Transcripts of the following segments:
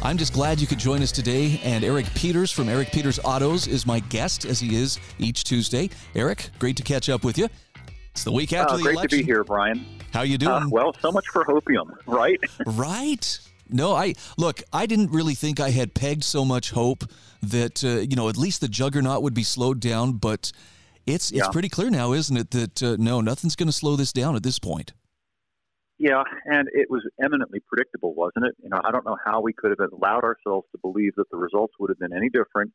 I'm just glad you could join us today, and Eric Peters from Eric Peters Autos is my guest, as he is each Tuesday. Eric, great to catch up with you. It's the week after the election. Great to be here, Brian. How you doing? Well, so much for hopium, right? Right. No, I didn't really think I had pegged so much hope that, at least the juggernaut would be slowed down, but it's pretty clear now, isn't it, that no, nothing's going to slow this down at this point. Yeah, and it was eminently predictable, wasn't it? I don't know how we could have allowed ourselves to believe that the results would have been any different,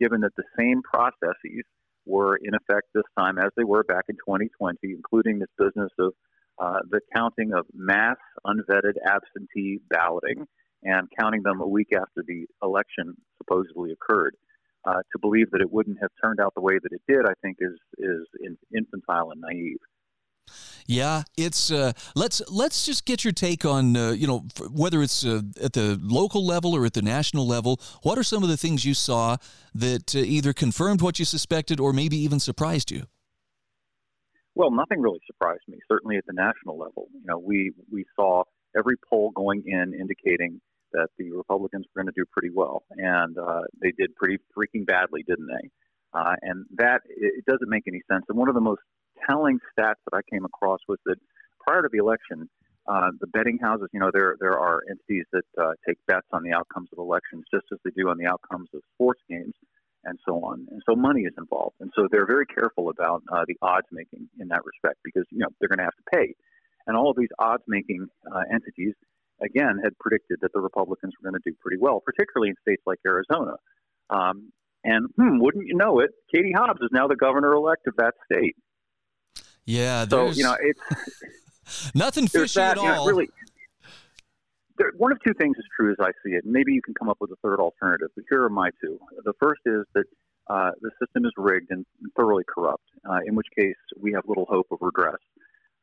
given that the same processes were in effect this time as they were back in 2020, including this business of the counting of mass unvetted absentee balloting and counting them a week after the election supposedly occurred. To believe that it wouldn't have turned out the way that it did, I think, is infantile and naive. Yeah, it's let's just get your take on whether it's at the local level or at the national level. What are some of the things you saw that either confirmed what you suspected or maybe even surprised you? Well, nothing really surprised me. Certainly at the national level, we saw every poll going in indicating that the Republicans were going to do pretty well, and they did pretty freaking badly, didn't they? And that it doesn't make any sense. And one of the most telling stats that I came across was that prior to the election, the betting houses, there are entities that take bets on the outcomes of elections, just as they do on the outcomes of sports games and so on. And so money is involved. And so they're very careful about the odds making in that respect because, they're going to have to pay. And all of these odds making entities, again, had predicted that the Republicans were going to do pretty well, particularly in states like Arizona. And wouldn't you know it, Katie Hobbs is now the governor-elect of that state. Yeah, there's it's nothing fishy at all. Really, one of two things is true as I see it. Maybe you can come up with a third alternative, but here are my two. The first is that the system is rigged and thoroughly corrupt, in which case we have little hope of redress.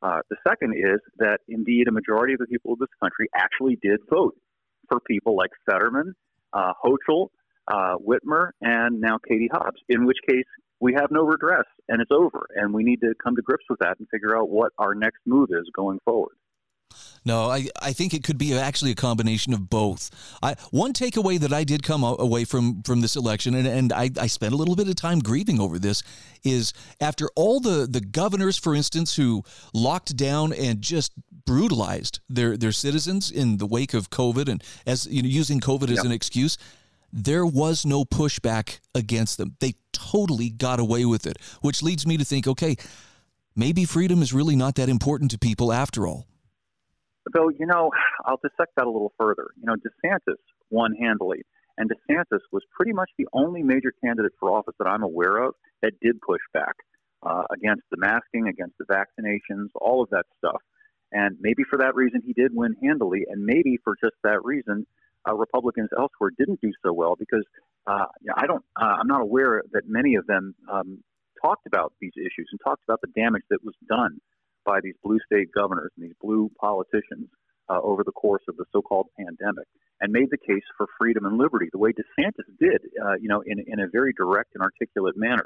The second is that indeed a majority of the people of this country actually did vote for people like Fetterman, Hochul, Whitmer, and now Katie Hobbs, in which case we have no redress and it's over. And we need to come to grips with that and figure out what our next move is going forward. No, I think it could be actually a combination of both. One takeaway that I did come away from this election, and I spent a little bit of time grieving over this, is after all the governors, for instance, who locked down and just brutalized their citizens in the wake of COVID and as using COVID as an excuse, there was no pushback against them. They totally got away with it, which leads me to think, okay, maybe freedom is really not that important to people after all. So, I'll dissect that a little further. DeSantis won handily, and DeSantis was pretty much the only major candidate for office that I'm aware of that did push back against the masking, against the vaccinations, all of that stuff. And maybe for that reason he did win handily, and maybe for just that reason Republicans elsewhere didn't do so well because I'm not aware that many of them talked about these issues and talked about the damage that was done by these blue state governors and these blue politicians over the course of the so-called pandemic and made the case for freedom and liberty the way DeSantis did, in a very direct and articulate manner.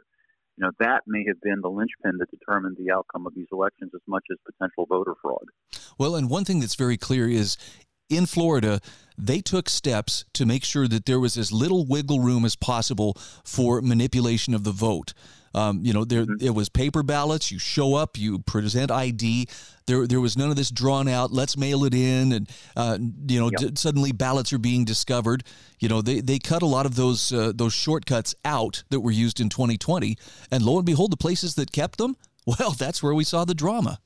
That may have been the linchpin that determined the outcome of these elections as much as potential voter fraud. Well, and one thing that's very clear is in Florida, they took steps to make sure that there was as little wiggle room as possible for manipulation of the vote. It was paper ballots. You show up, you present ID. There was none of this drawn out. Let's mail it in. And, suddenly ballots are being discovered. They cut a lot of those shortcuts out that were used in 2020. And lo and behold, the places that kept them, well, that's where we saw the drama.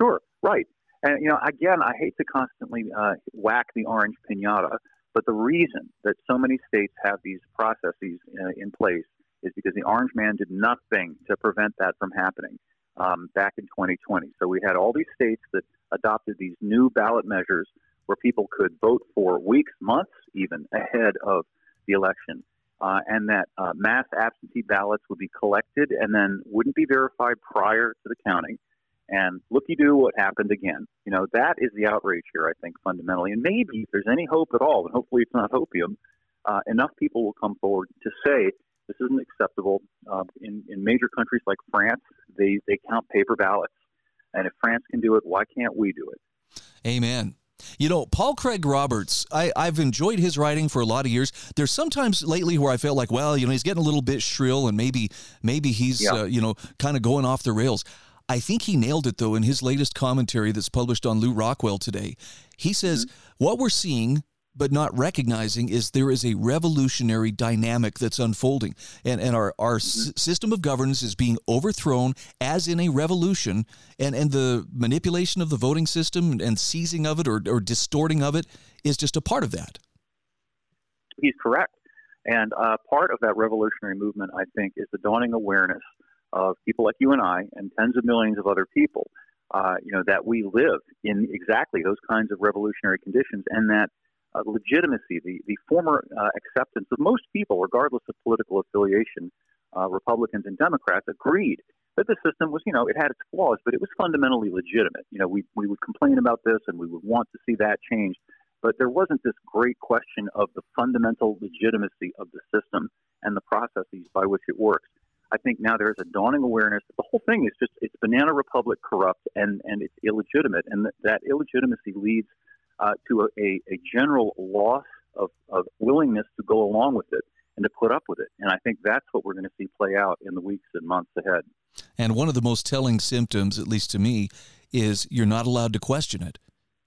Sure. Right. And, again, I hate to constantly whack the orange piñata, but the reason that so many states have these processes in place is because the orange man did nothing to prevent that from happening back in 2020. So we had all these states that adopted these new ballot measures where people could vote for weeks, months even ahead of the election, and that mass absentee ballots would be collected and then wouldn't be verified prior to the counting. And looky-doo what happened again. You know, that is the outrage here, I think, fundamentally. And maybe if there's any hope at all, and hopefully it's not hopium, enough people will come forward to say this isn't acceptable. In major countries like France, they count paper ballots. And if France can do it, why can't we do it? Amen. You know, Paul Craig Roberts, I've enjoyed his writing for a lot of years. There's sometimes lately where I felt like, well, you know, he's getting a little bit shrill and maybe he's, you know, kind of going off the rails. I think he nailed it, though, in his latest commentary that's published on Lew Rockwell today. He says, what we're seeing but not recognizing is there is a revolutionary dynamic that's unfolding. And our system of governance is being overthrown as in a revolution. And the manipulation of the voting system and seizing of it or distorting of it is just a part of that. He's correct. And part of that revolutionary movement, I think, is the dawning awareness of people like you and I and tens of millions of other people, you know, that we live in exactly those kinds of revolutionary conditions and that legitimacy, the former acceptance of most people, regardless of political affiliation, Republicans and Democrats, agreed that the system was, you know, it had its flaws, but it was fundamentally legitimate. You know, we would complain about this and we would want to see that changed, but there wasn't this great question of the fundamental legitimacy of the system and the processes by which it works. I think now there is a dawning awareness that the whole thing is just, it's banana republic corrupt and it's illegitimate. And that illegitimacy leads to a general loss of willingness to go along with it and to put up with it. And I think that's what we're going to see play out in the weeks and months ahead. And one of the most telling symptoms, at least to me, is you're not allowed to question it.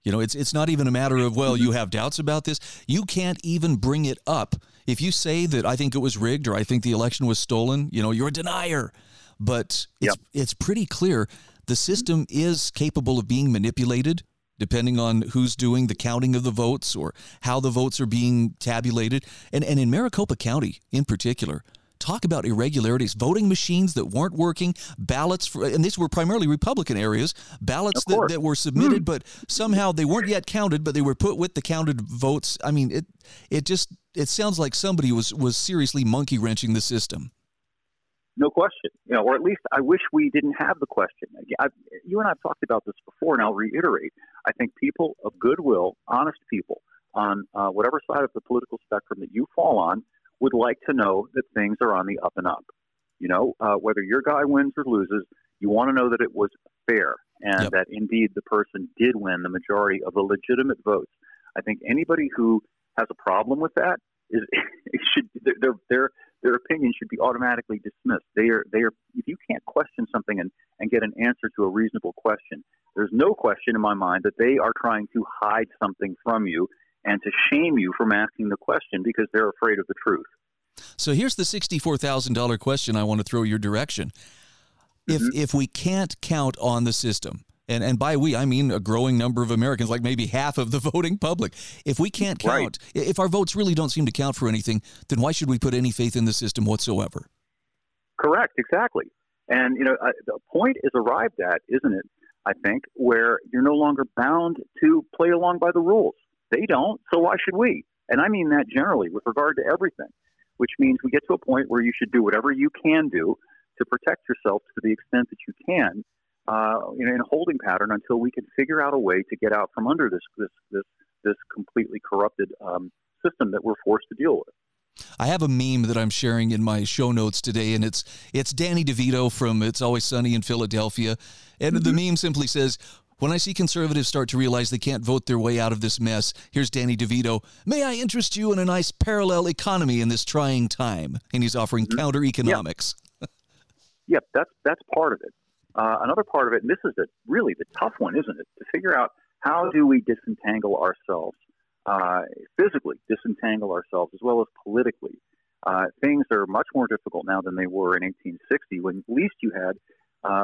You know, it's not even a matter of, well, you have doubts about this. You can't even bring it up. If you say that I think it was rigged or I think the election was stolen, you know, you're a denier. But it's pretty clear the system is capable of being manipulated depending on who's doing the counting of the votes or how the votes are being tabulated. And in Maricopa County in particular, talk about irregularities, voting machines that weren't working, ballots, and these were primarily Republican areas, ballots that were submitted, but somehow they weren't yet counted, but they were put with the counted votes. I mean, it sounds like somebody was seriously monkey wrenching the system. No question, you know, or at least I wish we didn't have the question. You and I have talked about this before, and I'll reiterate. I think people of goodwill, honest people on whatever side of the political spectrum that you fall on, would like to know that things are on the up and up. You know, whether your guy wins or loses, you want to know that it was fair and that indeed the person did win the majority of the legitimate votes. I think anybody who has a problem with that is their opinion should be automatically dismissed. They are if you can't question something and get an answer to a reasonable question, there's no question in my mind that they are trying to hide something from you and to shame you from asking the question because they're afraid of the truth. So here's the $64,000 question I want to throw your direction. If we can't count on the system, and by we, I mean a growing number of Americans, like maybe half of the voting public, if we can't count, if our votes really don't seem to count for anything, then why should we put any faith in the system whatsoever? Correct, exactly. And, you know, the point is arrived at, isn't it, I think, where you're no longer bound to play along by the rules. They don't, so why should we? And I mean that generally with regard to everything, which means we get to a point where you should do whatever you can do to protect yourself to the extent that you can, you know, in a holding pattern until we can figure out a way to get out from under this completely corrupted system that we're forced to deal with. I have a meme that I'm sharing in my show notes today, and it's Danny DeVito from It's Always Sunny in Philadelphia, and the meme simply says, "When I see conservatives start to realize they can't vote their way out of this mess, here's Danny DeVito. May I interest you in a nice parallel economy in this trying time?" And he's offering counter economics. Yep, that's part of it. Another part of it, and this is really the tough one, isn't it? To figure out how do we disentangle ourselves, physically disentangle ourselves as well as politically. Things are much more difficult now than they were in 1860 when at least you had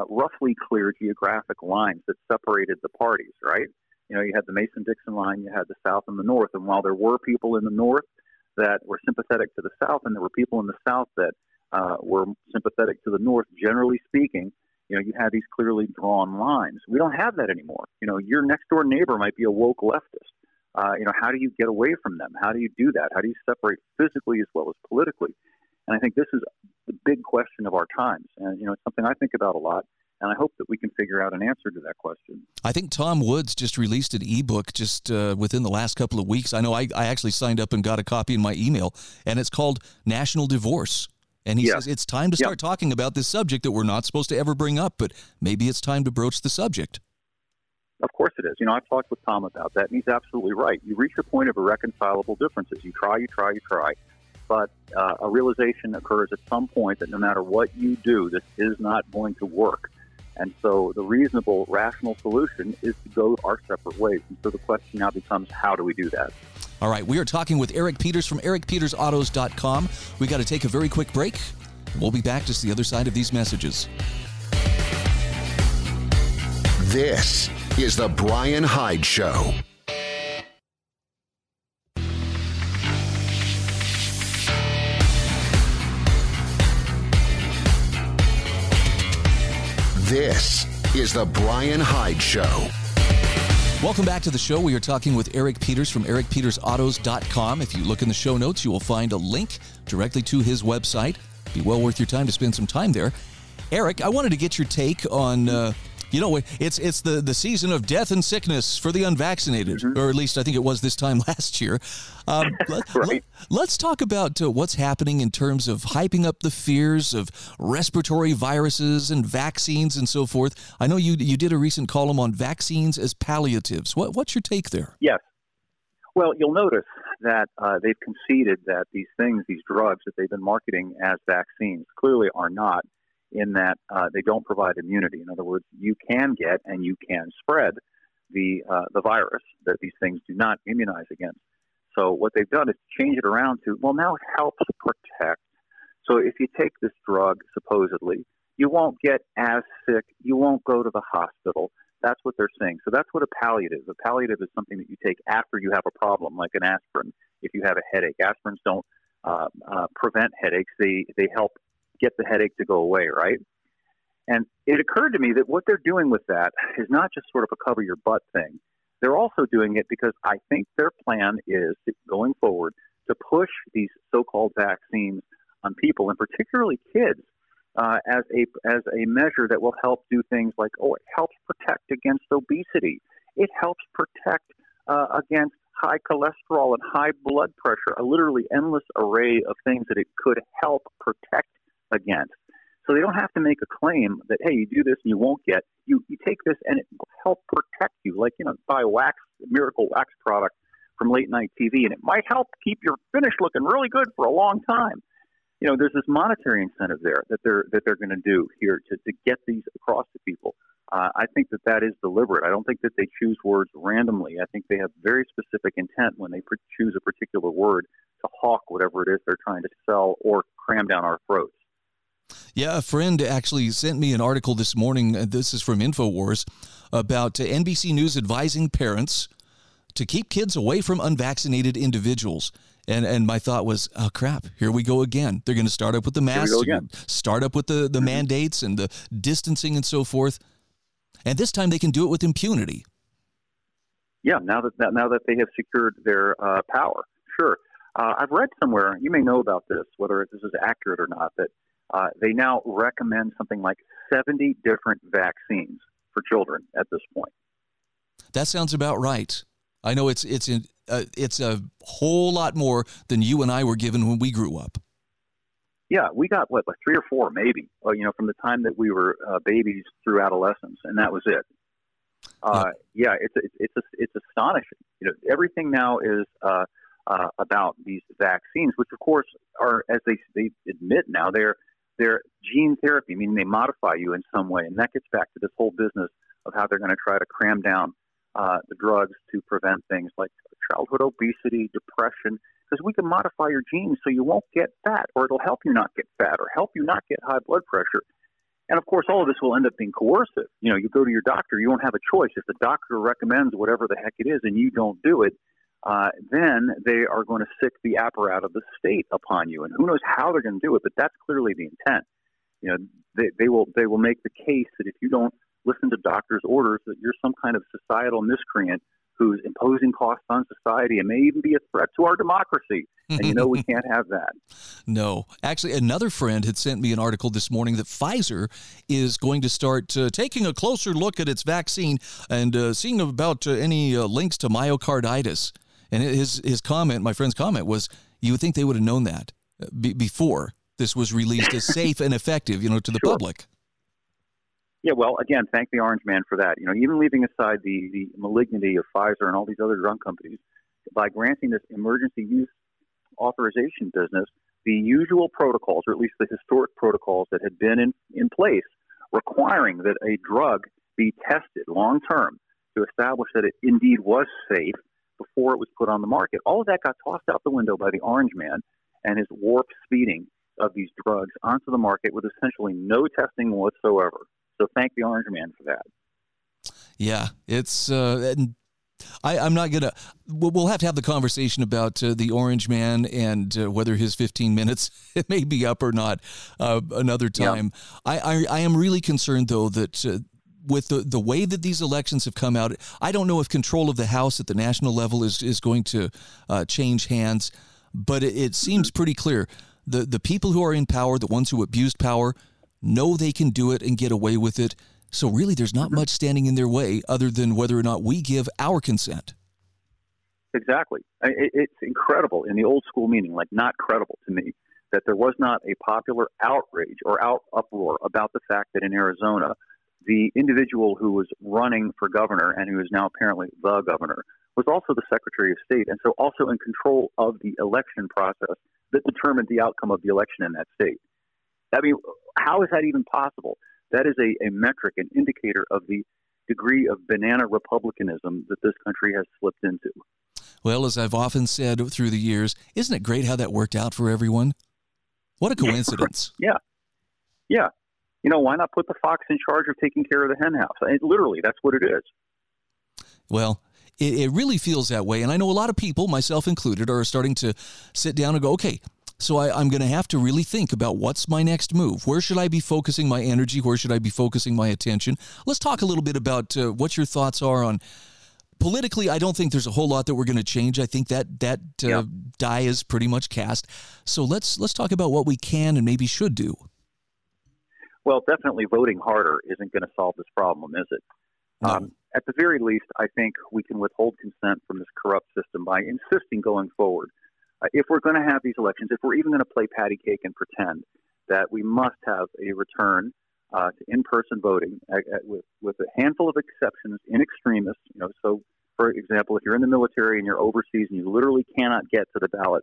roughly clear geographic lines that separated the parties, right? You know, you had the Mason-Dixon line, you had the South and the North, and while there were people in the North that were sympathetic to the South and there were people in the South that were sympathetic to the North, generally speaking, you know, you had these clearly drawn lines. We don't have that anymore. You know, your next-door neighbor might be a woke leftist, How do you get away from them? How do you do that? How do you separate physically as well as politically? And I think this is the big question of our times. And, it's something I think about a lot. And I hope that we can figure out an answer to that question. I think Tom Woods just released an ebook just within the last couple of weeks. I know I actually signed up and got a copy in my email, and it's called National Divorce. And he says it's time to start talking about this subject that we're not supposed to ever bring up, but maybe it's time to broach the subject. Of course it is. I've talked with Tom about that, and he's absolutely right. You reach a point of irreconcilable differences. You try. But a realization occurs at some point that no matter what you do, this is not going to work. And so the reasonable, rational solution is to go our separate ways. And so the question now becomes, how do we do that? All right. We are talking with Eric Peters from ericpetersautos.com. We got to take a very quick break. We'll be back just the other side of these messages. This is The Brian Hyde Show. This is The Brian Hyde Show. Welcome back to the show. We are talking with Eric Peters from ericpetersautos.com. If you look in the show notes, you will find a link directly to his website. Be well worth your time to spend some time there. Eric, I wanted to get your take on, it's the season of death and sickness for the unvaccinated, or at least I think it was this time last year. Let's talk about what's happening in terms of hyping up the fears of respiratory viruses and vaccines and so forth. I know you did a recent column on vaccines as palliatives. What's your take there? Yes. Well, you'll notice that they've conceded that these things, these drugs that they've been marketing as vaccines clearly are not, in that they don't provide immunity. In other words, you can get and you can spread the virus that these things do not immunize against. So what they've done is change it around to, well, now it helps protect. So if you take this drug, supposedly, you won't get as sick, you won't go to the hospital. That's what they're saying. So that's what a palliative is. A palliative is something that you take after you have a problem, like an aspirin. If you have a headache, aspirins don't prevent headaches. They help get the headache to go away, right? And it occurred to me that what they're doing with that is not just sort of a cover your butt thing. They're also doing it because I think their plan is, going forward, to push these so-called vaccines on people, and particularly kids, as a measure that will help do things like, it helps protect against obesity. It helps protect against high cholesterol and high blood pressure, a literally endless array of things that it could help protect against. So they don't have to make a claim that, hey, you do this and you won't get, you take this and it will help protect you. Like, buy miracle wax product from late night TV, and it might help keep your finish looking really good for a long time. There's this monetary incentive there that they're going to do here to get these across to people. I think that is deliberate. I don't think that they choose words randomly. I think they have very specific intent when they choose a particular word to hawk whatever it is they're trying to sell or cram down our throats. Yeah, a friend actually sent me an article this morning, this is from InfoWars, about NBC News advising parents to keep kids away from unvaccinated individuals. And my thought was, oh, crap, here we go again. They're going to start up with the masks, start up with the mandates and the distancing and so forth. And this time they can do it with impunity. Yeah, now that they have secured their power, sure. I've read somewhere, you may know about this, whether this is accurate or not, that they now recommend something like 70 different vaccines for children at this point. That sounds about right. I know it's a whole lot more than you and I were given when we grew up. Yeah, we got like 3 or 4 maybe. From the time that we were babies through adolescence, and that was it. It's astonishing. Everything now is. About these vaccines, which of course are, as they admit now, they're gene therapy, meaning they modify you in some way. And that gets back to this whole business of how they're going to try to cram down the drugs to prevent things like childhood obesity, depression, because we can modify your genes so you won't get fat, or it'll help you not get fat, or help you not get high blood pressure. And of course, all of this will end up being coercive. You go to your doctor, you won't have a choice. If the doctor recommends whatever the heck it is and you don't do it, then they are going to sick the apparatus of the state upon you. And who knows how they're going to do it, but that's clearly the intent. They will make the case that if you don't listen to doctors' orders, that you're some kind of societal miscreant who's imposing costs on society and may even be a threat to our democracy. And you know we can't have that. No. Actually, another friend had sent me an article this morning that Pfizer is going to start taking a closer look at its vaccine and seeing about any links to myocarditis. And his comment, my friend's comment, was, you would think they would have known that before this was released as safe and effective, you know, to the public. Yeah, well, again, thank the orange man for that. You know, even leaving aside the malignity of Pfizer and all these other drug companies, by granting this emergency use authorization business, the usual protocols, or at least the historic protocols that had been in place, requiring that a drug be tested long-term to establish that it indeed was safe before it was put on the market. All of that got tossed out the window by the orange man and his warped speeding of these drugs onto the market with essentially no testing whatsoever. So thank the orange man for that. Yeah, it's I'm not going to – we'll have to have the conversation about the orange man and whether his 15 minutes it may be up or not another time. Yeah. I am really concerned, though, that with the way that these elections have come out, I don't know if control of the House at the national level is going to change hands, but it seems pretty clear. The people who are in power, the ones who abused power, know they can do it and get away with it. So really, there's not much standing in their way other than whether or not we give our consent. Exactly. It's incredible, in the old school meaning, like not credible to me, that there was not a popular outrage or uproar about the fact that in Arizona, the individual who was running for governor and who is now apparently the governor was also the Secretary of State, and so also in control of the election process that determined the outcome of the election in that state. I mean, how is that even possible? That is a metric, an indicator of the degree of banana republicanism that this country has slipped into. Well, as I've often said through the years, isn't it great how that worked out for everyone? What a coincidence. Yeah. You know, why not put the fox in charge of taking care of the hen house? Literally, that's what it is. Well, it really feels that way. And I know a lot of people, myself included, are starting to sit down and go, okay, so I'm going to have to really think about what's my next move. Where should I be focusing my energy? Where should I be focusing my attention? Let's talk a little bit about what your thoughts are on politically. I don't think there's a whole lot that we're going to change. I think that die is pretty much cast. So let's talk about what we can and maybe should do. Well, definitely voting harder isn't going to solve this problem, is it? No. At the very least, I think we can withhold consent from this corrupt system by insisting going forward. If we're going to have these elections, if we're even going to play patty cake and pretend that we must have a return to in-person voting, with a handful of exceptions in extremis, you know, so for example, if you're in the military and you're overseas and you literally cannot get to the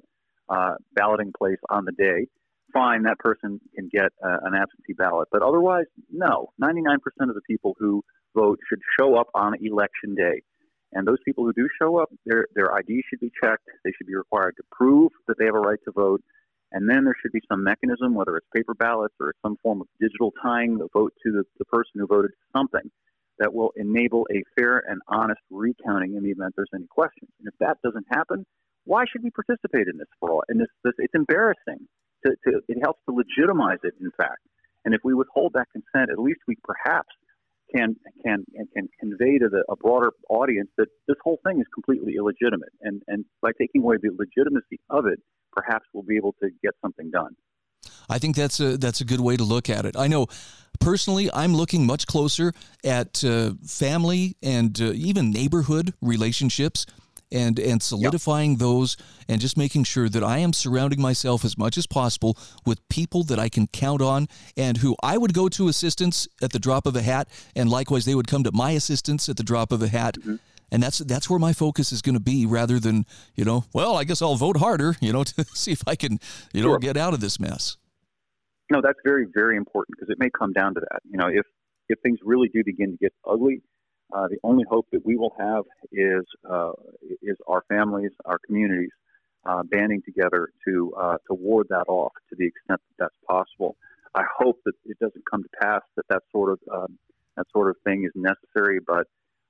balloting place on the day, fine, that person can get an absentee ballot. But otherwise, no, 99% of the people who vote should show up on election day. And those people who do show up, their ID should be checked. They should be required to prove that they have a right to vote. And then there should be some mechanism, whether it's paper ballots or some form of digital tying the vote to the person who voted, something that will enable a fair and honest recounting in the event there's any questions. And if that doesn't happen, why should we participate in this fraud? And it's embarrassing. It helps to legitimize it, in fact. And if we withhold that consent, at least we perhaps can convey to a broader audience that this whole thing is completely illegitimate. And by taking away the legitimacy of it, perhaps we'll be able to get something done. I think that's a good way to look at it. I know personally I'm looking much closer at family and even neighborhood relationships and solidifying those and just making sure that I am surrounding myself as much as possible with people that I can count on and who I would go to assistance at the drop of a hat, and likewise they would come to my assistance at the drop of a hat. Mm-hmm. And that's where my focus is going to be, rather than, you know, well, I guess I'll vote harder, you know, to see if I can, you know, get out of this mess. No, that's very, very important, because it may come down to that. You know, if things really do begin to get ugly, the only hope that we will have is our families, our communities, banding together to ward that off to the extent that that's possible. I hope that it doesn't come to pass, that sort of thing is necessary, but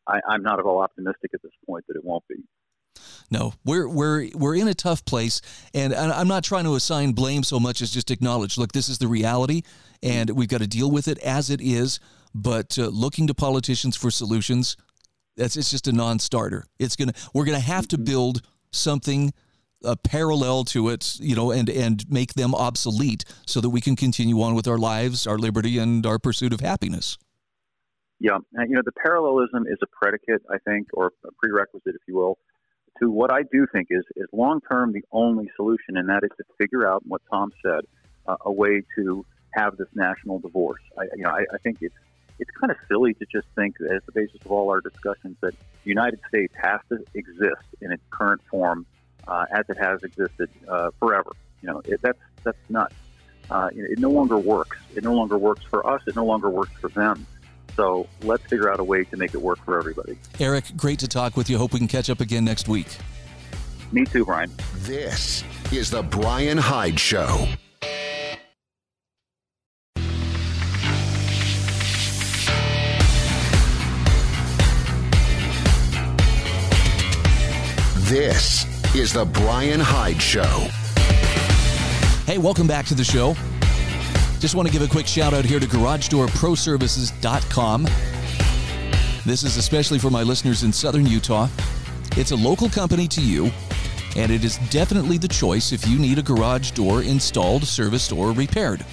I'm not at all optimistic at this point that it won't be. No, we're in a tough place, and I'm not trying to assign blame so much as just acknowledge, look, this is the reality, and we've got to deal with it as it is. But looking to politicians for solutions, It's just a non-starter. We're gonna have to build something parallel to it, you know, and make them obsolete so that we can continue on with our lives, our liberty, and our pursuit of happiness. Yeah, and, you know, the parallelism is a predicate, I think, or a prerequisite, if you will, to what I do think is long-term the only solution, and that is to figure out what Tom said, a way to have this national divorce. I think it's kind of silly to just think, as the basis of all our discussions, that the United States has to exist in its current form as it has existed forever. You know, that's nuts. It no longer works. It no longer works for us. It no longer works for them. So let's figure out a way to make it work for everybody. Eric, great to talk with you. Hope we can catch up again next week. Me too, Brian. This is The Brian Hyde Show. This is The Brian Hyde Show. Hey, welcome back to the show. Just want to give a quick shout out here to GarageDoorProServices.com. This is especially for my listeners in southern Utah. It's a local company to you, and it is definitely the choice if you need a garage door installed, serviced, or repaired.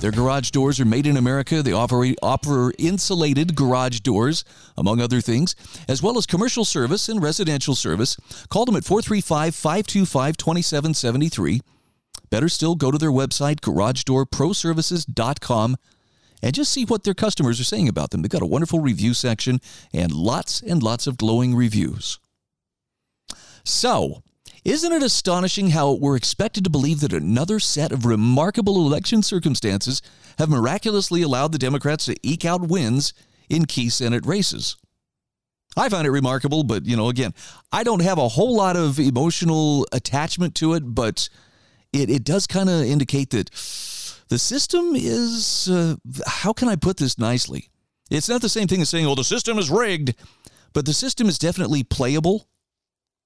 Their garage doors are made in America. They offer insulated garage doors, among other things, as well as commercial service and residential service. Call them at 435-525-2773. Better still, go to their website, GarageDoorProServices.com, and just see what their customers are saying about them. They've got a wonderful review section and lots of glowing reviews. So, isn't it astonishing how we're expected to believe that another set of remarkable election circumstances have miraculously allowed the Democrats to eke out wins in key Senate races? I find it remarkable, but, you know, again, I don't have a whole lot of emotional attachment to it, but It does kind of indicate that the system is, how can I put this nicely? It's not the same thing as saying, oh, the system is rigged, but the system is definitely playable.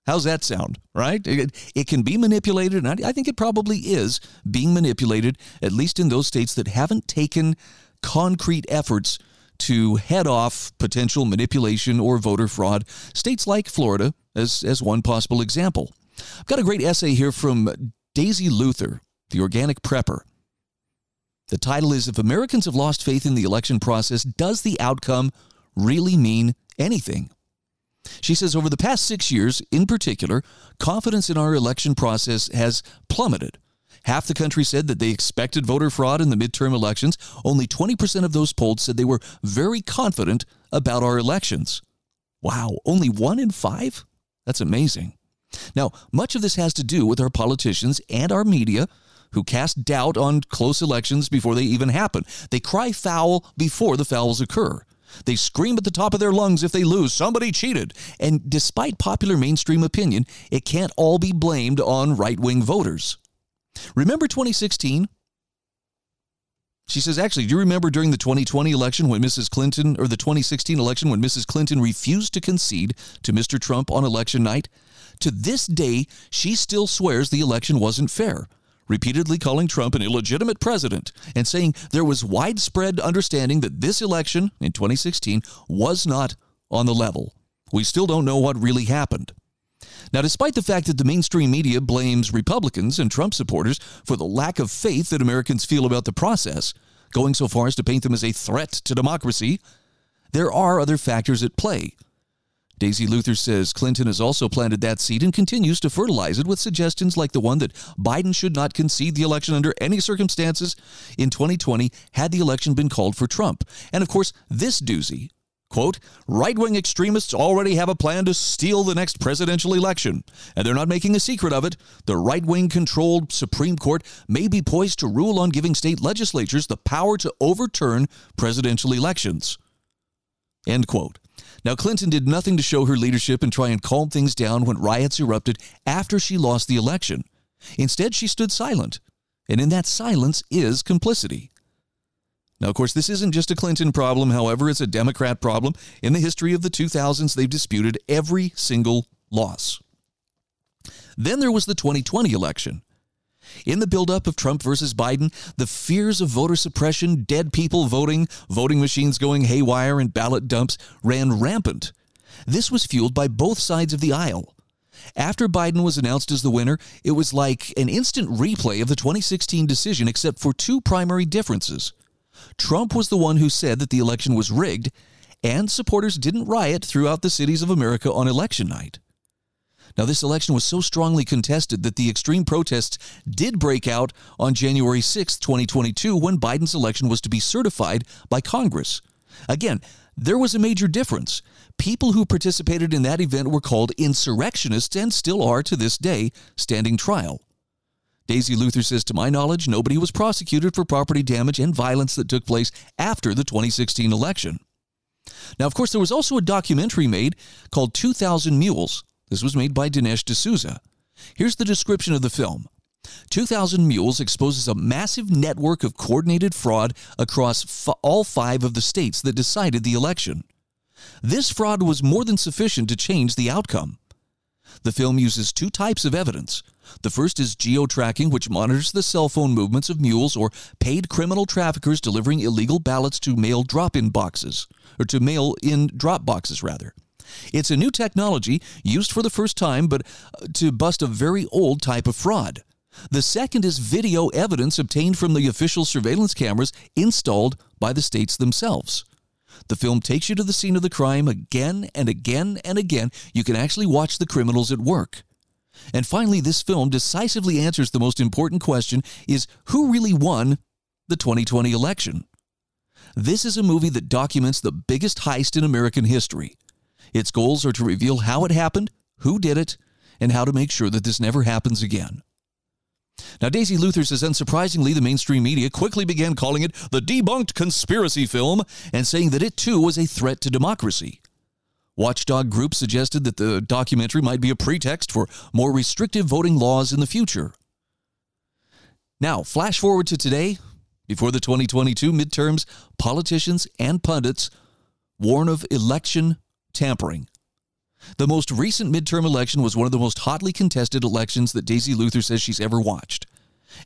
How's that sound, right? It can be manipulated, and I think it probably is being manipulated, at least in those states that haven't taken concrete efforts to head off potential manipulation or voter fraud. States like Florida, as one possible example. I've got a great essay here from Daisy Luther, The Organic Prepper. The title is, If Americans Have Lost Faith in the Election Process, Does the Outcome Really Mean Anything? She says, over the past 6 years, in particular, confidence in our election process has plummeted. Half the country said that they expected voter fraud in the midterm elections. Only 20% of those polled said they were very confident about our elections. Wow, only 1 in 5? That's amazing. Now, much of this has to do with our politicians and our media who cast doubt on close elections before they even happen. They cry foul before the fouls occur. They scream at the top of their lungs if they lose. Somebody cheated. And despite popular mainstream opinion, it can't all be blamed on right-wing voters. Remember 2016? She says, actually, do you remember during the 2020 election when Mrs. Clinton, or the 2016 election when Mrs. Clinton refused to concede to Mr. Trump on election night? To this day, she still swears the election wasn't fair, repeatedly calling Trump an illegitimate president and saying there was widespread understanding that this election in 2016 was not on the level. We still don't know what really happened. Now, despite the fact that the mainstream media blames Republicans and Trump supporters for the lack of faith that Americans feel about the process, going so far as to paint them as a threat to democracy, there are other factors at play. Daisy Luther says Clinton has also planted that seed and continues to fertilize it with suggestions like the one that Biden should not concede the election under any circumstances in 2020 had the election been called for Trump. And, of course, this doozy, quote, right-wing extremists already have a plan to steal the next presidential election, and they're not making a secret of it. The right-wing-controlled Supreme Court may be poised to rule on giving state legislatures the power to overturn presidential elections, end quote. Now, Clinton did nothing to show her leadership and try and calm things down when riots erupted after she lost the election. Instead, she stood silent, and in that silence is complicity. Now, of course, this isn't just a Clinton problem. However, it's a Democrat problem. In the history of the 2000s, they've disputed every single loss. Then there was the 2020 election. In the buildup of Trump versus Biden, the fears of voter suppression, dead people voting, voting machines going haywire, and ballot dumps ran rampant This was fueled by both sides of the aisle. After Biden was announced as the winner, it was like an instant replay of the 2016 decision, except for two primary differences. Trump was the one who said that the election was rigged, and supporters didn't riot throughout the cities of America on election night. Now, this election was so strongly contested that the extreme protests did break out on January 6, 2022, when Biden's election was to be certified by Congress. Again, there was a major difference. People who participated in that event were called insurrectionists and still are to this day, standing trial. Daisy Luther says, to my knowledge, nobody was prosecuted for property damage and violence that took place after the 2016 election. Now, of course, there was also a documentary made called 2000 Mules. This was made by Dinesh D'Souza. Here's the description of the film. 2000 Mules exposes a massive network of coordinated fraud across all five of the states that decided the election. This fraud was more than sufficient to change the outcome. The film uses two types of evidence. The first is geo-tracking, which monitors the cell phone movements of mules or paid criminal traffickers delivering illegal ballots to mail-in drop boxes. It's a new technology used for the first time, but to bust a very old type of fraud. The second is video evidence obtained from the official surveillance cameras installed by the states themselves. The film takes you to the scene of the crime again and again and again. You can actually watch the criminals at work. And finally, this film decisively answers the most important question: is who really won the 2020 election? This is a movie that documents the biggest heist in American history. Its goals are to reveal how it happened, who did it, and how to make sure that this never happens again. Now, Daisy Luther says, unsurprisingly, the mainstream media quickly began calling it the debunked conspiracy film and saying that it, too, was a threat to democracy. Watchdog groups suggested that the documentary might be a pretext for more restrictive voting laws in the future. Now, flash forward to today. Before the 2022 midterms, politicians and pundits warn of election tampering. The most recent midterm election was one of the most hotly contested elections that Daisy Luther says she's ever watched.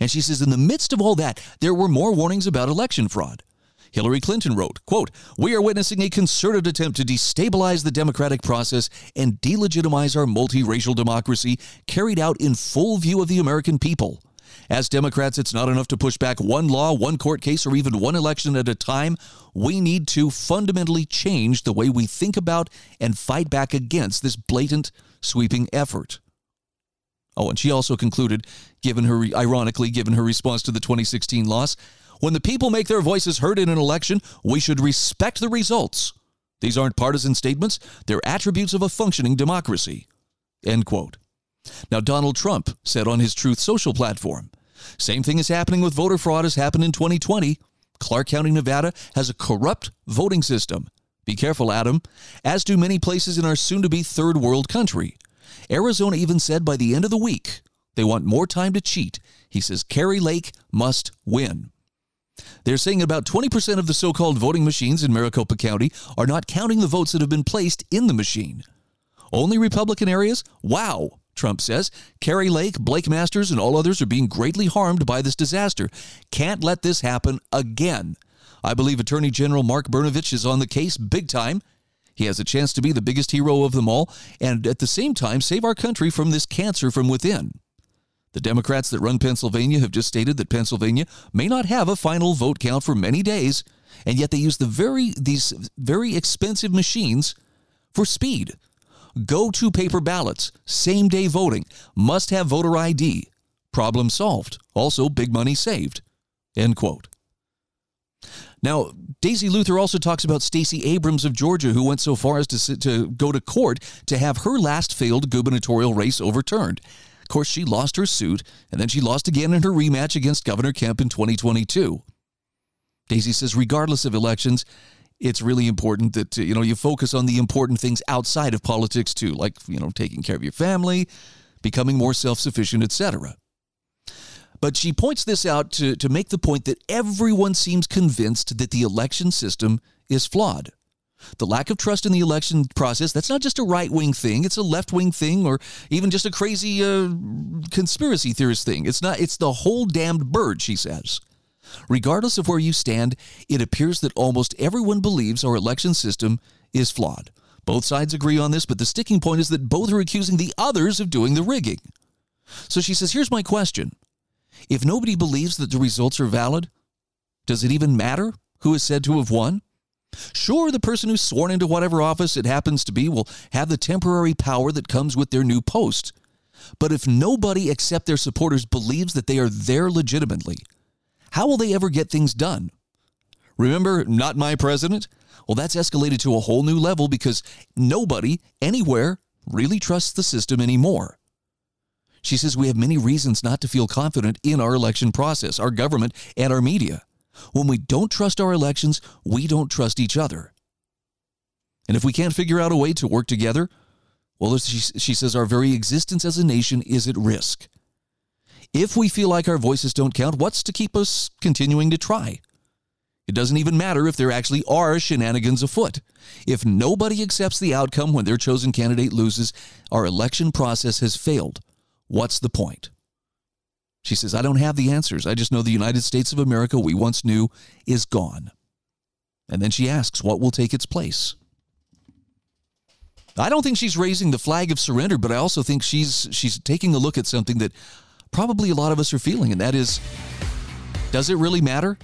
And she says in the midst of all that, there were more warnings about election fraud. Hillary Clinton wrote, quote, "We are witnessing a concerted attempt to destabilize the democratic process and delegitimize our multiracial democracy carried out in full view of the American people. As Democrats, it's not enough to push back one law, one court case, or even one election at a time. We need to fundamentally change the way we think about and fight back against this blatant, sweeping effort." Oh, and she also concluded, ironically, given her response to the 2016 loss, "When the people make their voices heard in an election, we should respect the results. These aren't partisan statements. They're attributes of a functioning democracy." End quote. Now, Donald Trump said on his Truth Social platform, "Same thing is happening with voter fraud as happened in 2020. Clark County, Nevada has a corrupt voting system. Be careful, Adam, as do many places in our soon-to-be third world country. Arizona even said by the end of the week they want more time to cheat." He says Kari Lake must win. They're saying about 20% of the so-called voting machines in Maricopa County are not counting the votes that have been placed in the machine. Only Republican areas? Wow. Trump says, "Kari Lake, Blake Masters, and all others are being greatly harmed by this disaster. Can't let this happen again. I believe Attorney General Mark Brnovich is on the case big time. He has a chance to be the biggest hero of them all and at the same time save our country from this cancer from within. The Democrats that run Pennsylvania have just stated that Pennsylvania may not have a final vote count for many days, and yet they use these very expensive machines for speed. Go to paper ballots, same-day voting, must have voter ID. Problem solved. Also, big money saved." End quote. Now, Daisy Luther also talks about Stacey Abrams of Georgia, who went so far as to go to court to have her last failed gubernatorial race overturned. Of course, she lost her suit, and then she lost again in her rematch against Governor Kemp in 2022. Daisy says, regardless of elections, it's really important that, you focus on the important things outside of politics, too, like, taking care of your family, becoming more self-sufficient, etc. But she points this out to make the point that everyone seems convinced that the election system is flawed. The lack of trust in the election process, that's not just a right-wing thing. It's a left-wing thing or even just a crazy conspiracy theorist thing. It's the whole damned bird, she says. Regardless of where you stand, it appears that almost everyone believes our election system is flawed. Both sides agree on this, but the sticking point is that both are accusing the others of doing the rigging. So she says, here's my question. If nobody believes that the results are valid, does it even matter who is said to have won? Sure, the person who's sworn into whatever office it happens to be will have the temporary power that comes with their new post. But if nobody except their supporters believes that they are there legitimately, how will they ever get things done? Remember, not my president? Well, that's escalated to a whole new level because nobody anywhere really trusts the system anymore. She says we have many reasons not to feel confident in our election process, our government, and our media. When we don't trust our elections, we don't trust each other. And if we can't figure out a way to work together, well, she says our very existence as a nation is at risk. If we feel like our voices don't count, what's to keep us continuing to try? It doesn't even matter if there actually are shenanigans afoot. If nobody accepts the outcome when their chosen candidate loses, our election process has failed. What's the point? She says, I don't have the answers. I just know the United States of America we once knew is gone. And then she asks, what will take its place? I don't think she's raising the flag of surrender, but I also think she's taking a look at something that probably a lot of us are feeling, and that is, does it really matter?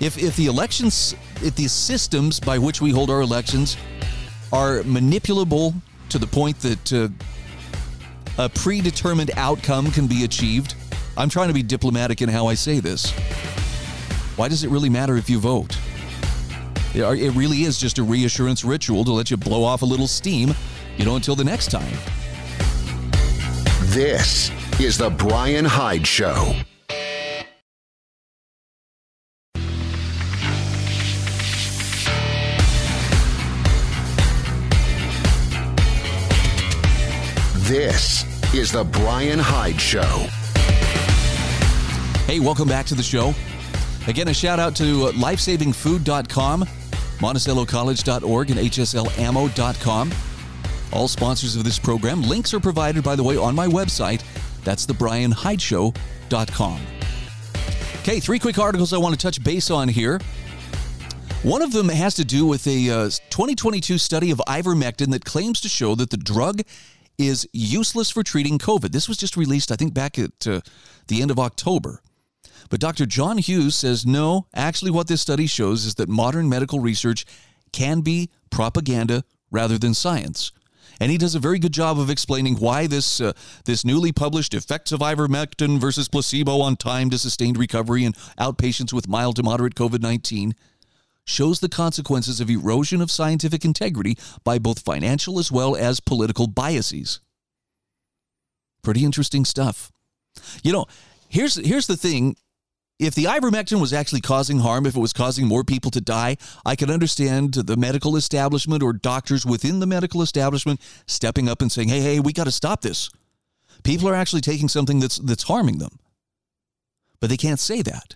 If the systems by which we hold our elections are manipulable to the point that a predetermined outcome can be achieved, I'm trying to be diplomatic in how I say this. Why does it really matter if you vote? It really is just a reassurance ritual to let you blow off a little steam, until the next time. This is The Brian Hyde Show. This is The Brian Hyde Show. Hey, welcome back to the show. Again, a shout out to lifesavingfood.com, monticellocollege.org, and hslammo.com. All sponsors of this program. Links are provided, by the way, on my website. That's thebrianhydeshow.com. Okay, three quick articles I want to touch base on here. One of them has to do with a 2022 study of ivermectin that claims to show that the drug is useless for treating COVID. This was just released, I think, back at the end of October. But Dr. John Hughes says, no, actually what this study shows is that modern medical research can be propaganda rather than science. And he does a very good job of explaining why this newly published effects of ivermectin versus placebo on time to sustained recovery in outpatients with mild to moderate COVID-19 shows the consequences of erosion of scientific integrity by both financial as well as political biases. Pretty interesting stuff. Here's the thing. If the ivermectin was actually causing harm, if it was causing more people to die, I could understand the medical establishment or doctors within the medical establishment stepping up and saying, hey, we got to stop this. People are actually taking something that's harming them. But they can't say that.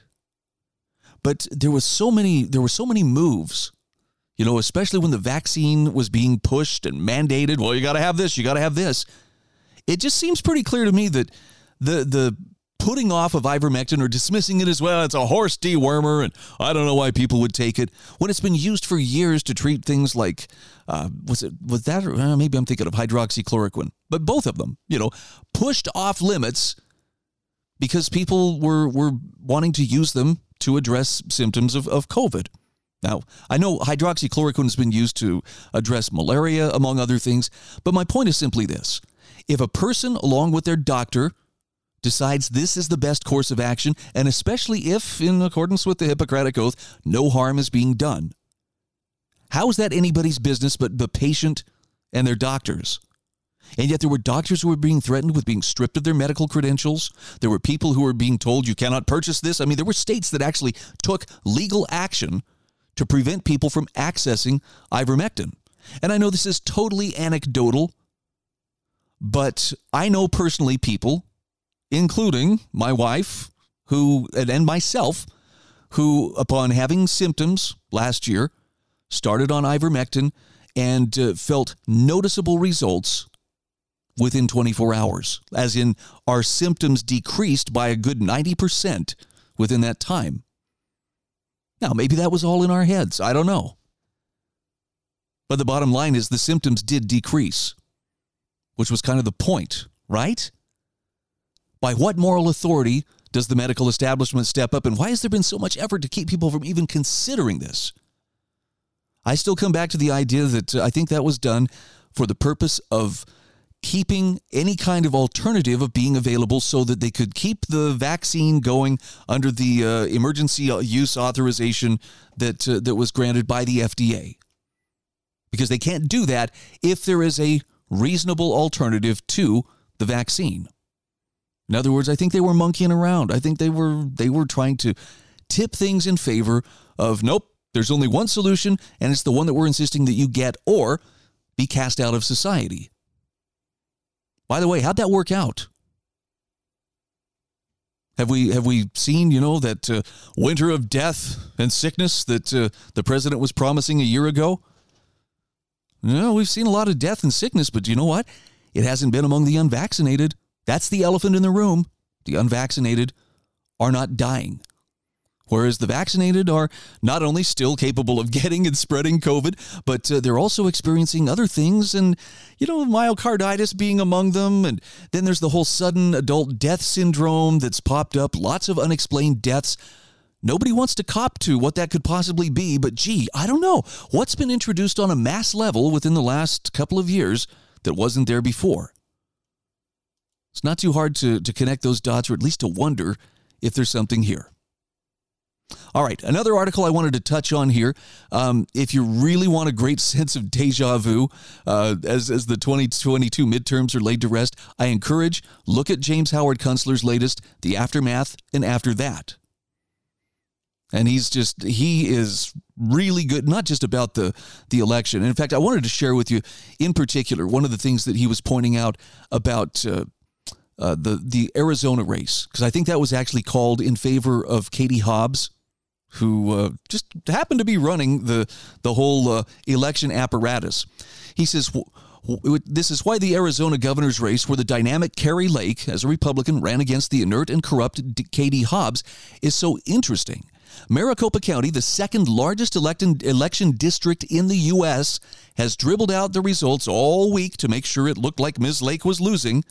But there were so many moves, especially when the vaccine was being pushed and mandated. Well, you got to have this, you got to have this. It just seems pretty clear to me that the putting off of ivermectin or dismissing it as, well, it's a horse dewormer, and I don't know why people would take it when it's been used for years to treat things like, maybe I'm thinking of hydroxychloroquine, but both of them, pushed off limits because people were wanting to use them to address symptoms of COVID. Now, I know hydroxychloroquine has been used to address malaria, among other things, but my point is simply this. If a person, along with their doctor, decides this is the best course of action, and especially if, in accordance with the Hippocratic Oath, no harm is being done. How is that anybody's business but the patient and their doctors? And yet there were doctors who were being threatened with being stripped of their medical credentials. There were people who were being told you cannot purchase this. I mean, there were states that actually took legal action to prevent people from accessing ivermectin. And I know this is totally anecdotal, but I know personally people, including my wife and myself, who, upon having symptoms last year, started on ivermectin and felt noticeable results within 24 hours, as in our symptoms decreased by a good 90% within that time. Now, maybe that was all in our heads. I don't know. But the bottom line is the symptoms did decrease, which was kind of the point, right? By what moral authority does the medical establishment step up, and why has there been so much effort to keep people from even considering this? I still come back to the idea that I think that was done for the purpose of keeping any kind of alternative of being available so that they could keep the vaccine going under the emergency use authorization that was granted by the FDA. Because they can't do that if there is a reasonable alternative to the vaccine. In other words, I think they were monkeying around. I think they were trying to tip things in favor of, nope, there's only one solution, and it's the one that we're insisting that you get or be cast out of society. By the way, how'd that work out? Have we seen, that winter of death and sickness that the president was promising a year ago? No, we've seen a lot of death and sickness, but you know what? It hasn't been among the unvaccinated. That's the elephant in the room. The unvaccinated are not dying, whereas the vaccinated are not only still capable of getting and spreading COVID, but they're also experiencing other things and, myocarditis being among them. And then there's the whole sudden adult death syndrome that's popped up, lots of unexplained deaths. Nobody wants to cop to what that could possibly be, but gee, I don't know. What's been introduced on a mass level within the last couple of years that wasn't there before? It's not too hard to connect those dots, or at least to wonder if there's something here. All right, another article I wanted to touch on here. If you really want a great sense of deja vu as the 2022 midterms are laid to rest, I encourage, look at James Howard Kunstler's latest, The Aftermath and After That. And he is really good, not just about the election. And in fact, I wanted to share with you in particular one of the things that he was pointing out about the Arizona race, because I think that was actually called in favor of Katie Hobbs, who just happened to be running the whole election apparatus. He says, this is why the Arizona governor's race, where the dynamic Kari Lake, as a Republican, ran against the inert and corrupt Katie Hobbs, is so interesting. Maricopa County, the second largest election district in the U.S., has dribbled out the results all week to make sure it looked like Ms. Lake was losing,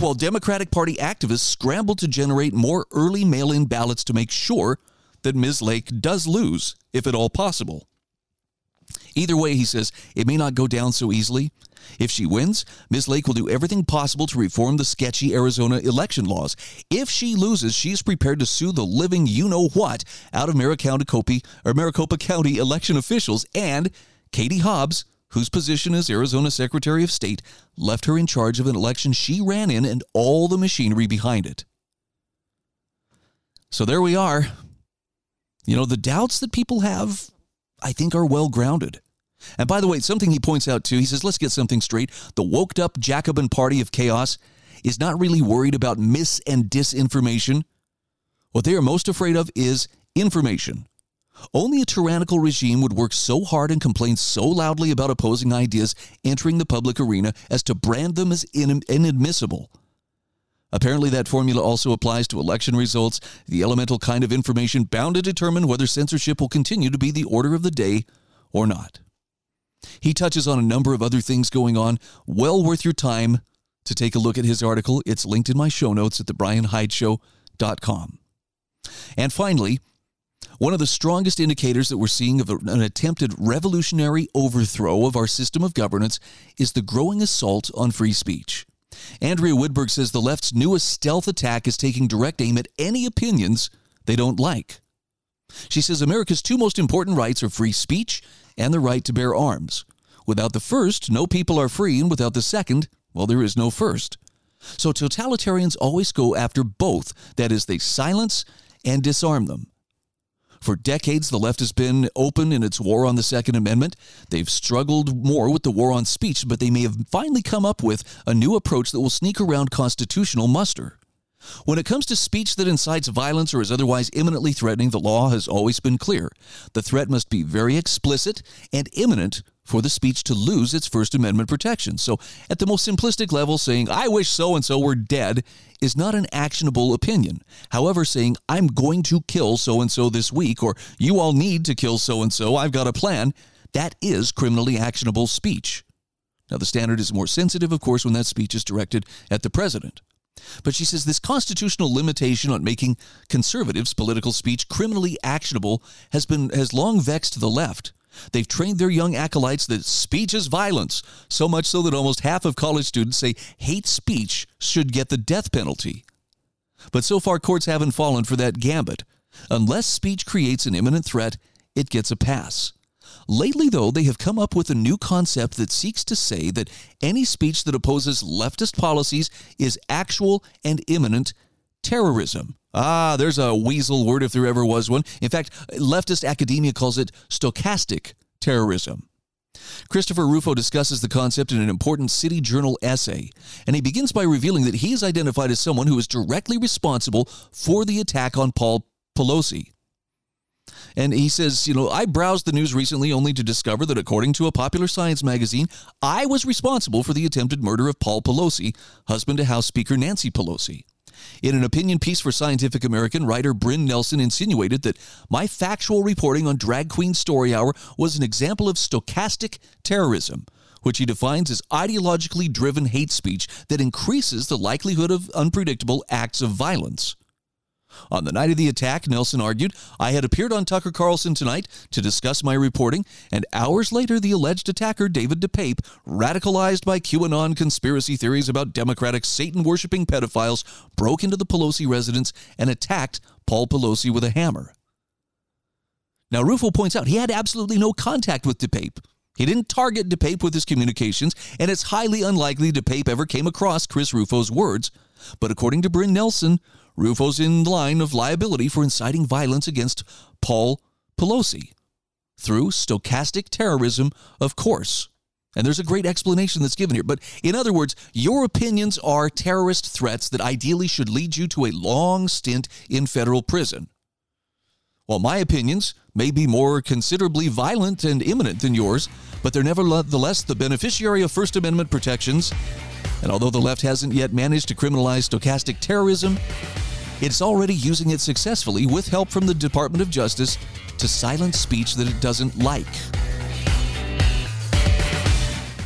while Democratic Party activists scrambled to generate more early mail-in ballots to make sure that Ms. Lake does lose, if at all possible. Either way, he says, it may not go down so easily. If she wins, Ms. Lake will do everything possible to reform the sketchy Arizona election laws. If she loses, she is prepared to sue the living you-know-what out of Maricopa County election officials, and Katie Hobbs, whose position as Arizona Secretary of State, left her in charge of an election she ran in and all the machinery behind it. So there we are. The doubts that people have, I think, are well-grounded. And by the way, something he points out, too, he says, let's get something straight. The woked-up Jacobin party of chaos is not really worried about mis- and disinformation. What they are most afraid of is information. Only a tyrannical regime would work so hard and complain so loudly about opposing ideas entering the public arena as to brand them as inadmissible. Apparently, that formula also applies to election results, the elemental kind of information bound to determine whether censorship will continue to be the order of the day or not. He touches on a number of other things going on. Well worth your time to take a look at his article. It's linked in my show notes at thebrianhydeshow.com. And finally, one of the strongest indicators that we're seeing of an attempted revolutionary overthrow of our system of governance is the growing assault on free speech. Andrea Woodberg says the left's newest stealth attack is taking direct aim at any opinions they don't like. She says America's two most important rights are free speech and the right to bear arms. Without the first, no people are free, and without the second, well, there is no first. So totalitarians always go after both. That is, they silence and disarm them. For decades, the left has been open in its war on the Second Amendment. They've struggled more with the war on speech, but they may have finally come up with a new approach that will sneak around constitutional muster. When it comes to speech that incites violence or is otherwise imminently threatening, the law has always been clear. The threat must be very explicit and imminent for the speech to lose its First Amendment protection. So at the most simplistic level, saying, I wish so-and-so were dead, is not an actionable opinion. However, saying, I'm going to kill so-and-so this week, or you all need to kill so-and-so, I've got a plan, That is criminally actionable speech. Now, the standard is more sensitive, of course, when that speech is directed at the president. But she says this constitutional limitation on making conservatives' political speech criminally actionable has long vexed the left. They've trained their young acolytes that speech is violence, so much so that almost half of college students say hate speech should get the death penalty. But so far, courts haven't fallen for that gambit. Unless speech creates an imminent threat, it gets a pass. Lately, though, they have come up with a new concept that seeks to say that any speech that opposes leftist policies is actual and imminent terrorism. Ah, there's a weasel word if there ever was one. In fact, leftist academia calls it stochastic terrorism. Christopher Rufo discusses the concept in an important City Journal essay, and he begins by revealing that he is identified as someone who is directly responsible for the attack on Paul Pelosi. And he says, I browsed the news recently only to discover that according to a popular science magazine, I was responsible for the attempted murder of Paul Pelosi, husband to House Speaker Nancy Pelosi. In an opinion piece for Scientific American, writer Bryn Nelson insinuated that my factual reporting on Drag Queen Story Hour was an example of stochastic terrorism, which he defines as ideologically driven hate speech that increases the likelihood of unpredictable acts of violence. On the night of the attack, Nelson argued, I had appeared on Tucker Carlson Tonight to discuss my reporting, and hours later, the alleged attacker, David DePape, radicalized by QAnon conspiracy theories about Democratic Satan-worshipping pedophiles, broke into the Pelosi residence and attacked Paul Pelosi with a hammer. Now, Rufo points out he had absolutely no contact with DePape. He didn't target DePape with his communications, and it's highly unlikely DePape ever came across Chris Rufo's words. But according to Bryn Nelson, Rufo's in line of liability for inciting violence against Paul Pelosi through stochastic terrorism, of course. And there's a great explanation that's given here. But in other words, your opinions are terrorist threats that ideally should lead you to a long stint in federal prison. While my opinions may be more considerably violent and imminent than yours, but they're nevertheless the beneficiary of First Amendment protections. And although the left hasn't yet managed to criminalize stochastic terrorism, it's already using it successfully with help from the Department of Justice to silence speech that it doesn't like.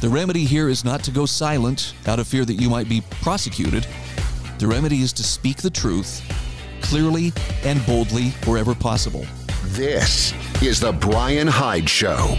The remedy here is not to go silent out of fear that you might be prosecuted. The remedy is to speak the truth clearly and boldly wherever possible. This is The Brian Hyde Show.